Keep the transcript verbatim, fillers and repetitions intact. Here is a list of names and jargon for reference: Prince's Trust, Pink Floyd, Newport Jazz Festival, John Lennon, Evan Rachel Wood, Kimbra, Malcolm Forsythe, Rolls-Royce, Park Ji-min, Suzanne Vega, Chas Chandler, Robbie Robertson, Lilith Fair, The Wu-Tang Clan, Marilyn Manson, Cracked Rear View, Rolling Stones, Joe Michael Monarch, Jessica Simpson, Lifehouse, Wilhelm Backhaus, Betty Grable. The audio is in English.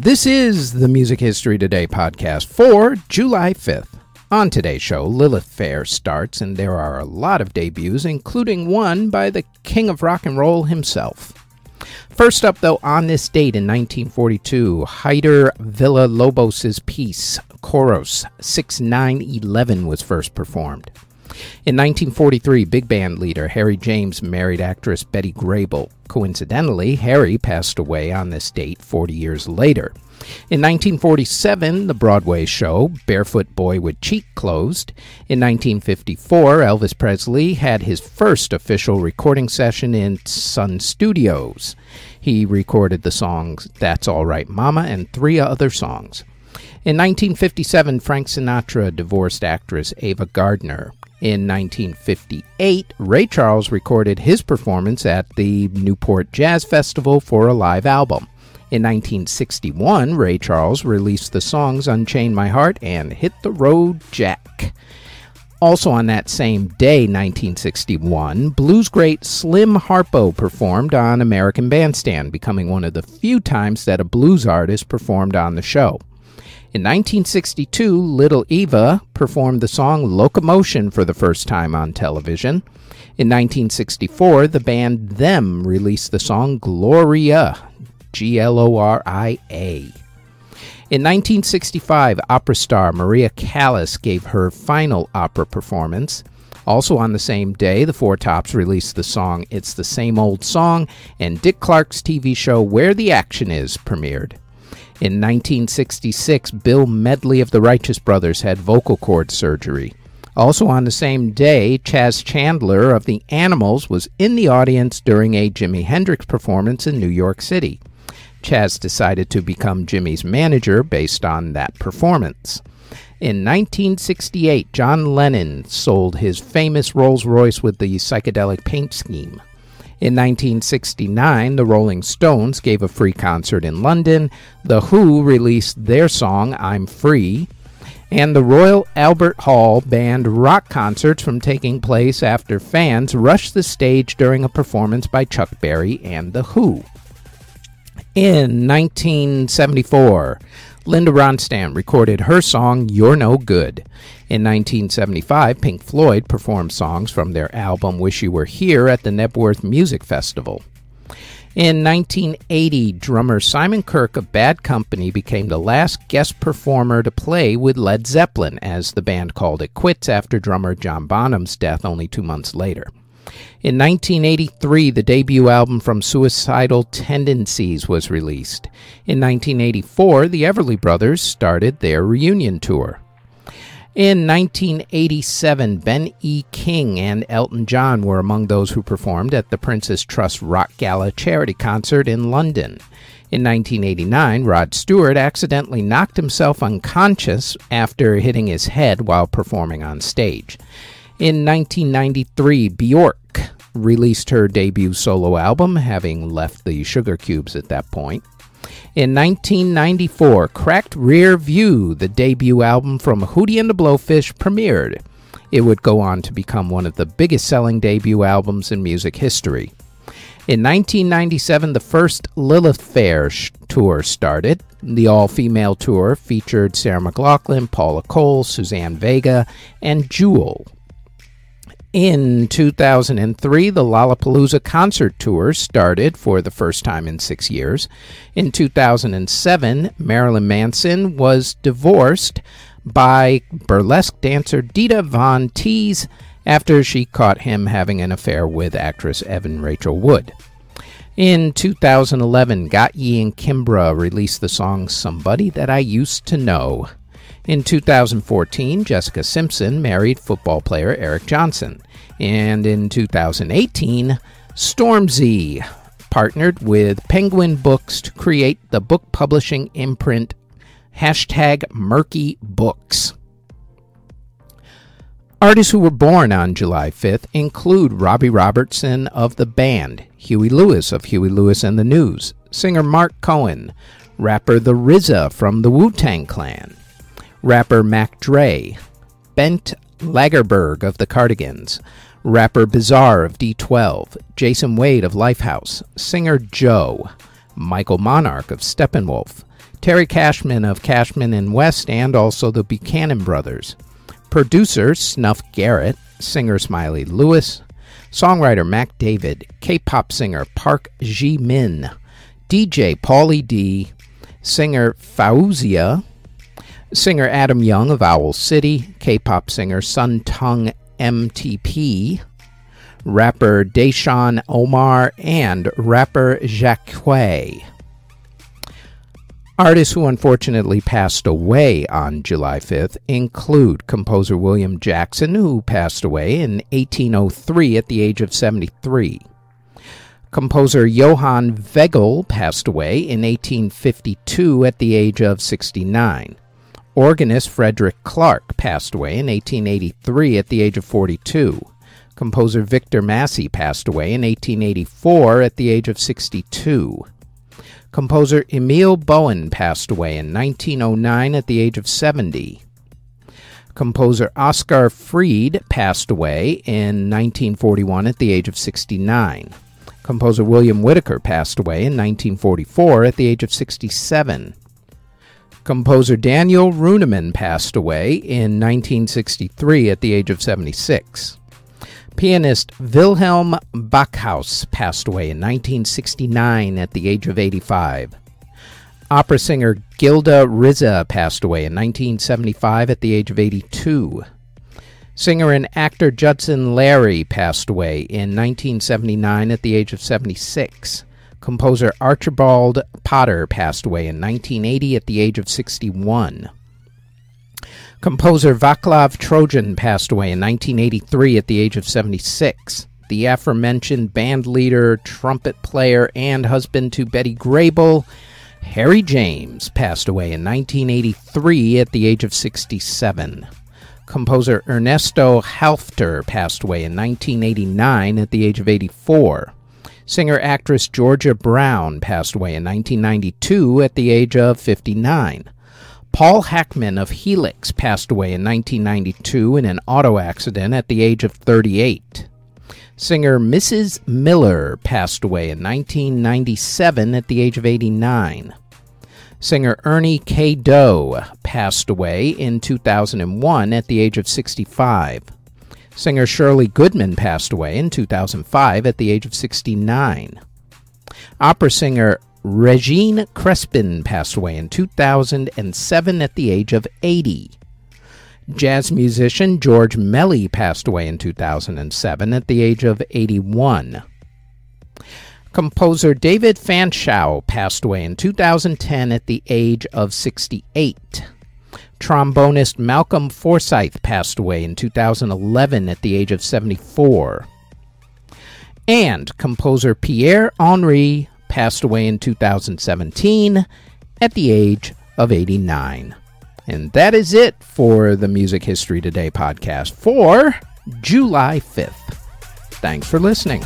This is the Music History Today podcast for July fifth. On today's show, Lilith Fair starts, and there are a lot of debuts, including one by the king of rock and roll himself. First up, though, on this date in nineteen forty-two, Heitor Villa-Lobos' piece, Choros six nine one one, was first performed. In nineteen forty-three, big band leader Harry James married actress Betty Grable. Coincidentally, Harry passed away on this date forty years later. In nineteen forty-seven, the Broadway show Barefoot Boy with Cheek closed. In nineteen fifty-four, Elvis Presley had his first official recording session in Sun Studios. He recorded the songs That's All Right Mama and three other songs. In nineteen fifty-seven, Frank Sinatra divorced actress Ava Gardner. In nineteen fifty-eight, Ray Charles recorded his performance at the Newport Jazz Festival for a live album. In nineteen sixty-one, Ray Charles released the songs Unchain My Heart and Hit the Road Jack. Also on that same day, nineteen sixty-one, blues great Slim Harpo performed on American Bandstand, becoming one of the few times that a blues artist performed on the show. In nineteen sixty-two, Little Eva performed the song Locomotion for the first time on television. In nineteen sixty-four, the band Them released the song Gloria, G L O R I A. In nineteen sixty-five, opera star Maria Callas gave her final opera performance. Also on the same day, the Four Tops released the song It's the Same Old Song, and Dick Clark's T V show Where the Action Is premiered. In nineteen sixty-six, Bill Medley of the Righteous Brothers had vocal cord surgery. Also on the same day, Chas Chandler of The Animals was in the audience during a Jimi Hendrix performance in New York City. Chas decided to become Jimmy's manager based on that performance. In nineteen sixty-eight, John Lennon sold his famous Rolls-Royce with the psychedelic paint scheme. In nineteen sixty-nine, the Rolling Stones gave a free concert in London, The Who released their song I'm Free, and the Royal Albert Hall banned rock concerts from taking place after fans rushed the stage during a performance by Chuck Berry and The Who. In nineteen seventy-four, Linda Ronstadt recorded her song You're No Good. In nineteen seventy-five, Pink Floyd performed songs from their album Wish You Were Here at the Knebworth Music Festival. In nineteen eighty, drummer Simon Kirke of Bad Company became the last guest performer to play with Led Zeppelin, as the band called it quits after drummer John Bonham's death only two months later. In nineteen eighty-three, the debut album from Suicidal Tendencies was released. In nineteen eighty-four, the Everly Brothers started their reunion tour. In nineteen eighty-seven, Ben E. King and Elton John were among those who performed at the Prince's Trust Rock Gala charity concert in London. In nineteen eighty-nine, Rod Stewart accidentally knocked himself unconscious after hitting his head while performing on stage. In nineteen ninety-three, Bjork released her debut solo album, having left the Sugar Cubes at that point. In nineteen ninety-four, Cracked Rear View, the debut album from Hootie and the Blowfish, premiered. It would go on to become one of the biggest-selling debut albums in music history. In nineteen ninety-seven, the first Lilith Fair sh- tour started. The all-female tour featured Sarah McLachlan, Paula Cole, Suzanne Vega, and Jewel. In two thousand three, the Lollapalooza concert tour started for the first time in six years. In two thousand seven, Marilyn Manson was divorced by burlesque dancer Dita Von Teese after she caught him having an affair with actress Evan Rachel Wood. In two thousand eleven, Gottlieb and Kimbra released the song Somebody That I Used to Know. In two thousand fourteen, Jessica Simpson married football player Eric Johnson. And in two thousand eighteen, Stormzy partnered with Penguin Books to create the book publishing imprint hashtag Murky Books. Artists who were born on July fifth include Robbie Robertson of The Band, Huey Lewis of Huey Lewis and the News, singer Mark Cohen, rapper The R Z A from the Wu-Tang Clan, rapper Mac Dre, Bent Lagerberg of the Cardigans, rapper Bizarre of D twelve, Jason Wade of Lifehouse, singer Joe, Michael Monarch of Steppenwolf, Terry Cashman of Cashman and West and also the Buchanan Brothers. Producer Snuff Garrett, singer Smiley Lewis, songwriter Mac David, K-pop singer Park Ji-min, D J Pauly D, singer Fauzia, singer Adam Young of Owl City, K-pop singer Sun Tung M T P, rapper Deshaun Omar, and rapper Jacque. Artists who unfortunately passed away on July fifth include composer William Jackson, who passed away in eighteen oh three at the age of seventy-three. Composer Johann Vogel passed away in eighteen fifty-two at the age of sixty-nine. Organist Frederick Clark passed away in eighteen eighty-three at the age of forty-two. Composer Victor Massey passed away in eighteen eighty-four at the age of sixty-two. Composer Emil Bowen passed away in nineteen oh nine at the age of seventy. Composer Oscar Freed passed away in nineteen forty-one at the age of sixty-nine. Composer William Whitaker passed away in nineteen forty-four at the age of sixty-seven. Composer Daniel Runeman passed away in nineteen sixty-three at the age of seventy-six. Pianist Wilhelm Backhaus passed away in nineteen sixty-nine at the age of eighty-five. Opera singer Gilda Rizza passed away in nineteen seventy-five at the age of eighty-two. Singer and actor Judson Larry passed away in nineteen seventy-nine at the age of seventy-six. Composer Archibald Potter passed away in nineteen eighty at the age of sixty-one. Composer Vaclav Trojan passed away in nineteen eighty-three at the age of seventy-six. The aforementioned band leader, trumpet player, and husband to Betty Grable, Harry James, passed away in nineteen eighty-three at the age of sixty-seven. Composer Ernesto Halfter passed away in nineteen eighty-nine at the age of eighty-four. Singer-actress Georgia Brown passed away in nineteen ninety-two at the age of fifty-nine. Paul Hackman of Helix passed away in nineteen ninety-two in an auto accident at the age of thirty-eight. Singer Missus Miller passed away in nineteen ninety-seven at the age of eighty-nine. Singer Ernie K. Doe passed away in two thousand one at the age of sixty-five. Singer Shirley Goodman passed away in two thousand five at the age of sixty-nine. Opera singer Regine Crespin passed away in two thousand seven at the age of eighty. Jazz musician George Melly passed away in two thousand seven at the age of eighty-one. Composer David Fanshawe passed away in two thousand ten at the age of sixty-eight. Trombonist Malcolm Forsythe passed away in two thousand eleven at the age of seventy-four. And composer Pierre-Henri passed away in two thousand seventeen at the age of eighty-nine. And that is it for the Music History Today podcast for July fifth. Thanks for listening.